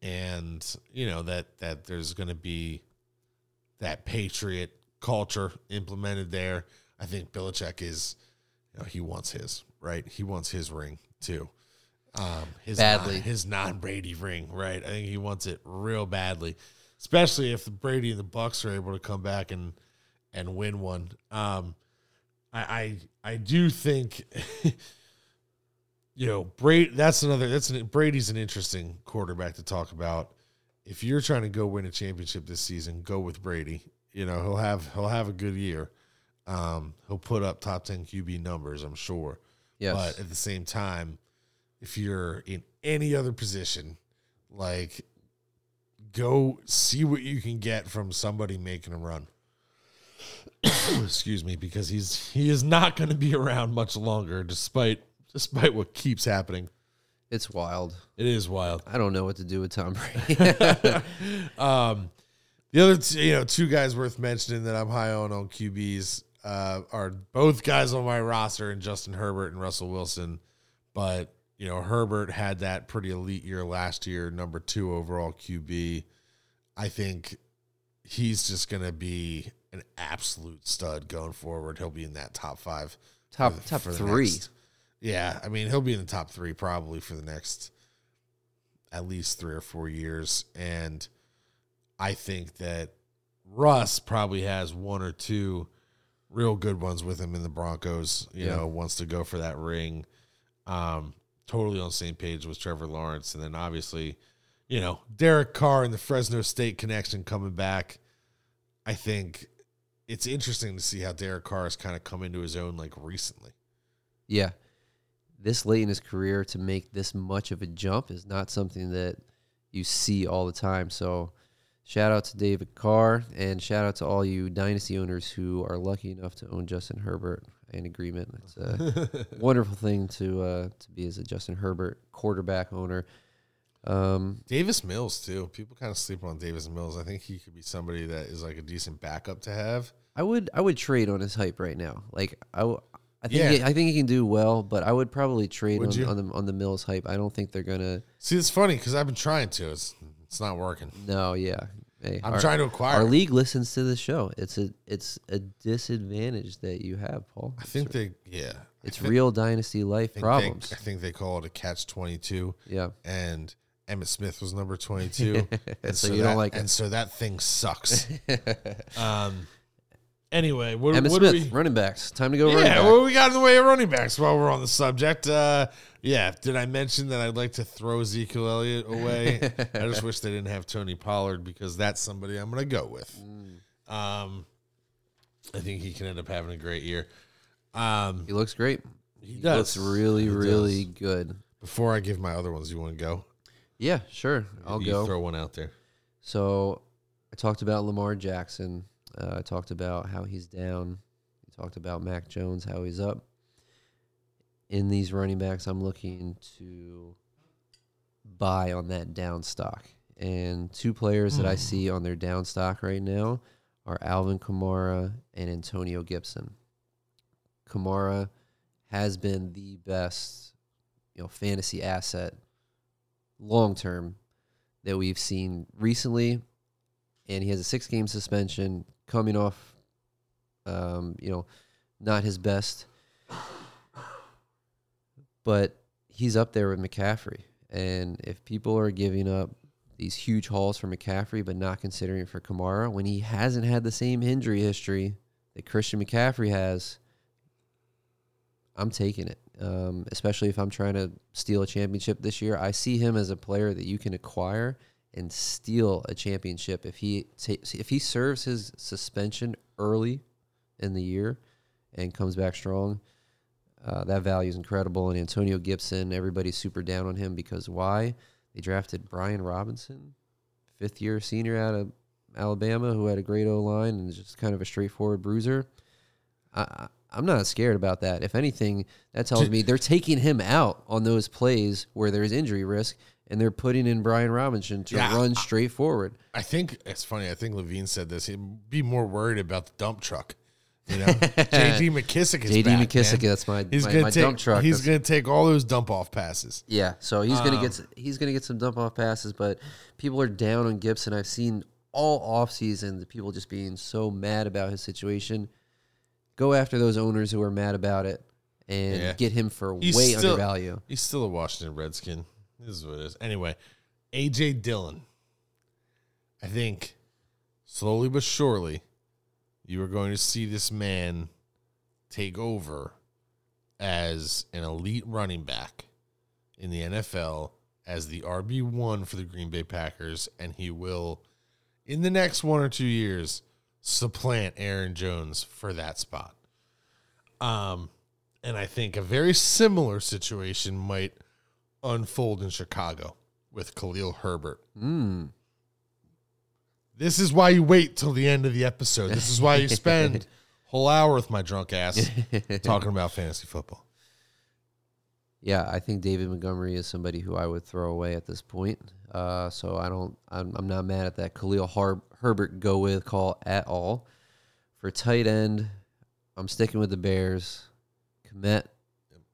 And, that there's going to be that Patriot culture implemented there. I think Belichick is, he wants his, right? He wants his ring too. His non-Brady ring, right? I think he wants it real badly. especially if Brady and the Bucs are able to come back and win one. I do think, you know, Brady. Brady's an interesting quarterback to talk about. If you're trying to go win a championship this season, go with Brady. You know, he'll have a good year. He'll put up top 10 QB numbers, I'm sure. Yes. But at the same time, if you're in any other position, like, go see what you can get from somebody making a run. Excuse me, because he is not going to be around much longer, despite what keeps happening. It's wild. It is wild. I don't know what to do with Tom Brady. The other two guys worth mentioning that I'm high on QBs are both guys on my roster, and Justin Herbert and Russell Wilson. But Herbert had that pretty elite year last year, number 2 overall QB. I think he's just going to be an absolute stud going forward. He'll be in that top 5. Top 3. Yeah, I mean, he'll be in the top 3 probably for the next at least 3 or 4 years. And I think that Russ probably has 1 or 2 real good ones with him in the Broncos, wants to go for that ring. Totally on the same page with Trevor Lawrence. And then obviously, Derek Carr and the Fresno State connection coming back. I think it's interesting to see how Derek Carr has kind of come into his own, like, recently. Yeah. This late in his career to make this much of a jump is not something that you see all the time. So shout out to David Carr, and shout out to all you dynasty owners who are lucky enough to own Justin Herbert in agreement. It's a wonderful thing to be as a Justin Herbert quarterback owner. Davis Mills too. People kind of sleep on Davis Mills. I think he could be somebody that is like a decent backup to have. I would trade on his hype right now. Like I think he can do well, but I would probably trade on the Mills hype. I don't think they're gonna. See, it's funny because I've been trying to. It's not working. No, yeah. Hey, I'm trying to acquire. Our league listens to this show. It's a disadvantage that you have, Paul. I think it's real dynasty life problems. I think they call it a catch-22. Yeah. And Emmitt Smith was number 22. And so you don't like it. And so that thing sucks. Anyway, running backs. Time to go running backs. Yeah, what we got in the way of running backs while we're on the subject? Did I mention that I'd like to throw Ezekiel Elliott away? I just wish they didn't have Tony Pollard, because that's somebody I'm going to go with. I think he can end up having a great year. He looks great. He does. He looks really good. Before I give my other ones, you want to go? Yeah, sure. I'll go. You throw one out there. So I talked about Lamar Jackson. I talked about how he's down. We talked about Mac Jones, how he's up. In these running backs, I'm looking to buy on that down stock. And two players that I see on their down stock right now are Alvin Kamara and Antonio Gibson. Kamara has been the best, fantasy asset long-term that we've seen recently. And he has a 6-game suspension, coming off, not his best. But he's up there with McCaffrey. And if people are giving up these huge hauls for McCaffrey but not considering it for Kamara, when he hasn't had the same injury history that Christian McCaffrey has, I'm taking it. Especially if I'm trying to steal a championship this year. I see him as a player that you can acquire and steal a championship if he serves his suspension early in the year and comes back strong. That value is incredible. And Antonio Gibson, everybody's super down on him because why? They drafted Brian Robinson, 5th-year senior out of Alabama, who had a great O-line and is just kind of a straightforward bruiser. I'm not scared about that. If anything, that tells me they're taking him out on those plays where there's injury risk, and they're putting in Brian Robinson to run straight forward. I think it's funny. I think Levine said this. He'd be more worried about the dump truck. J.D. McKissick is back, McKissick, man. That's my dump truck. He's going to take all those dump-off passes. Yeah, so he's going to get some dump-off passes, but people are down on Gibson. I've seen all offseason the people just being so mad about his situation. Go after those owners who are mad about it and get him for undervalue. He's still a Washington Redskin. This is what it is. Anyway, A.J. Dillon. I think slowly but surely you are going to see this man take over as an elite running back in the NFL as the RB1 for the Green Bay Packers, and he will, in the next 1 or 2 years, supplant Aaron Jones for that spot. And I think a very similar situation might unfold in Chicago with Khalil Herbert. This is why you wait till the end of the episode. This is why you spend a whole hour with my drunk ass talking about fantasy football. Yeah, I think David Montgomery is somebody who I would throw away at this point. So I don't, I'm not mad at that Khalil Herbert go with call at all. For tight end, I'm sticking with the Bears. Kmet,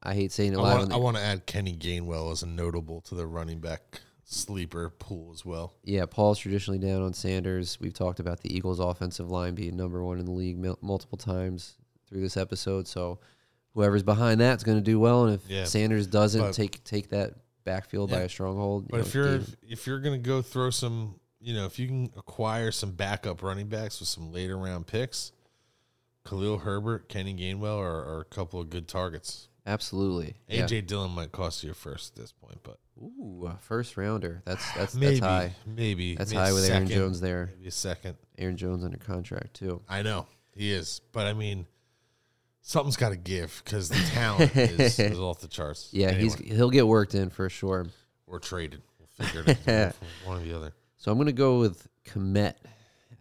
I hate saying it loud. I want to add Kenny Gainwell as a notable to the running back sleeper pool as well. Yeah, Paul's traditionally down on Sanders. We've talked about the Eagles' offensive line being number one in the league multiple times through this episode. So whoever's behind that is going to do well. And if Sanders doesn't take that backfield by a stronghold, but if you're going to go throw some, you know, if you can acquire some backup running backs with some later round picks, Khalil Herbert, Kenny Gainwell are a couple of good targets. Absolutely. AJ Dillon might cost you a first at this point, but a first rounder. That's maybe, that's high. Maybe that's maybe high with second, Aaron Jones there. Maybe a second. Aaron Jones under contract too. I know he is, but I mean, something's got to give because the talent is off the charts. Yeah, anyway. He'll get worked in for sure. Or traded. We'll figure it out. One or the other. So I'm going to go with Kmet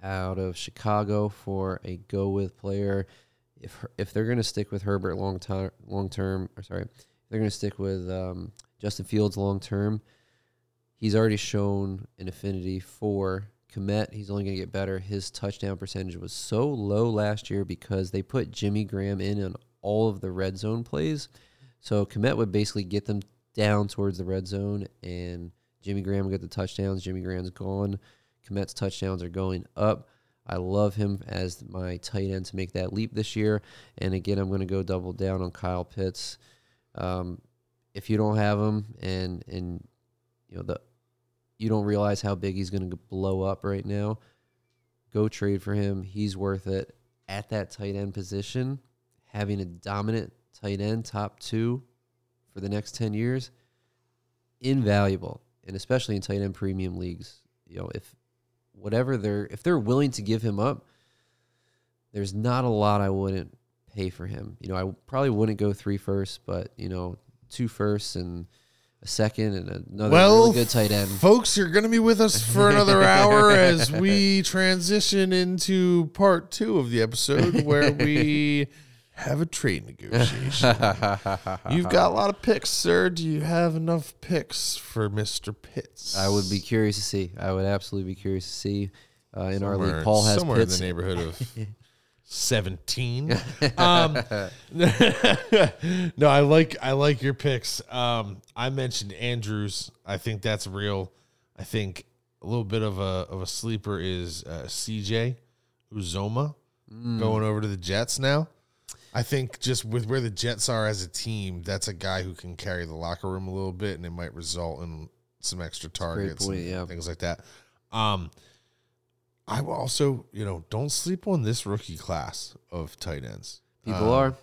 out of Chicago for a go with player. If they're going to stick with Herbert they're going to stick with Justin Fields long term. He's already shown an affinity for Kmet. He's only going to get better. His touchdown percentage was so low last year because they put Jimmy Graham in on all of the red zone plays. So Kmet would basically get them down towards the red zone, and Jimmy Graham would get the touchdowns. Jimmy Graham's gone. Kmet's touchdowns are going up. I love him as my tight end to make that leap this year. And again, I'm going to go double down on Kyle Pitts. If you don't have him and you know you don't realize how big he's going to blow up right now, go trade for him. He's worth it. At that tight end position, having a dominant tight end, top two for the next 10 years, invaluable. And especially in tight end premium leagues, you know, if they're willing to give him up, there's not a lot I wouldn't pay for him. You know, I probably wouldn't go 3 firsts, but you know, 2 firsts and a second and another really good tight end. Folks, you're going to be with us for another hour as we transition into part 2 of the episode where we have a trade negotiation. You've got a lot of picks, sir. Do you have enough picks for Mr. Pitts? I would be curious to see. I would absolutely be curious to see. In our league, Paul has somewhere Pitts in the neighborhood of 17. No, I like your picks. I mentioned Andrews. I think that's real. I think a little bit of a sleeper is CJ Uzoma going over to the Jets now. I think just with where the Jets are as a team, that's a guy who can carry the locker room a little bit, and it might result in some extra targets and things like that. I will also, you know, don't sleep on this rookie class of tight ends. People are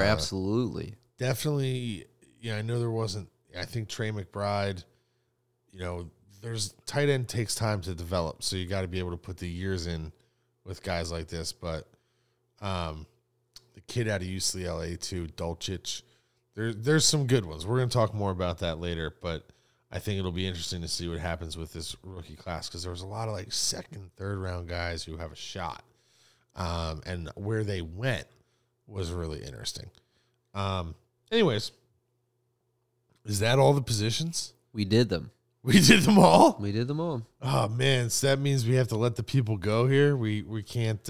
absolutely. Definitely. Yeah. I know I think Trey McBride, you know, tight end takes time to develop. So you got to be able to put the years in with guys like this, but the kid out of UCLA too, Dulcich. There's some good ones. We're going to talk more about that later, but I think it'll be interesting to see what happens with this rookie class because there was a lot of like second, third round guys who have a shot, and where they went was really interesting. Anyways, is that all the positions? We did them. We did them all? We did them all. Oh, man. So that means we have to let the people go here. We can't.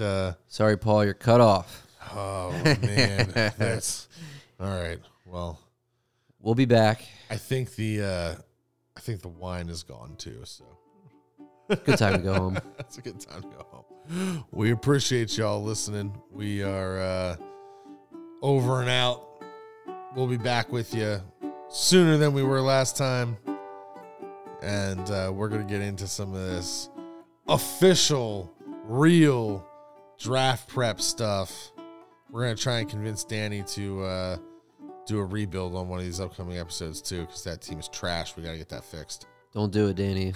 Sorry, Paul. You're cut off. Oh, man. That's all right. Well, we'll be back. I think the wine is gone, too. So good time to go home. That's a good time to go home. We appreciate y'all listening. We are over and out. We'll be back with you sooner than we were last time. and we're going to get into some of this official, real draft prep stuff. We're going to try and convince Danny to do a rebuild on one of these upcoming episodes, too, because that team is trash. We got to get that fixed. Don't do it, Danny.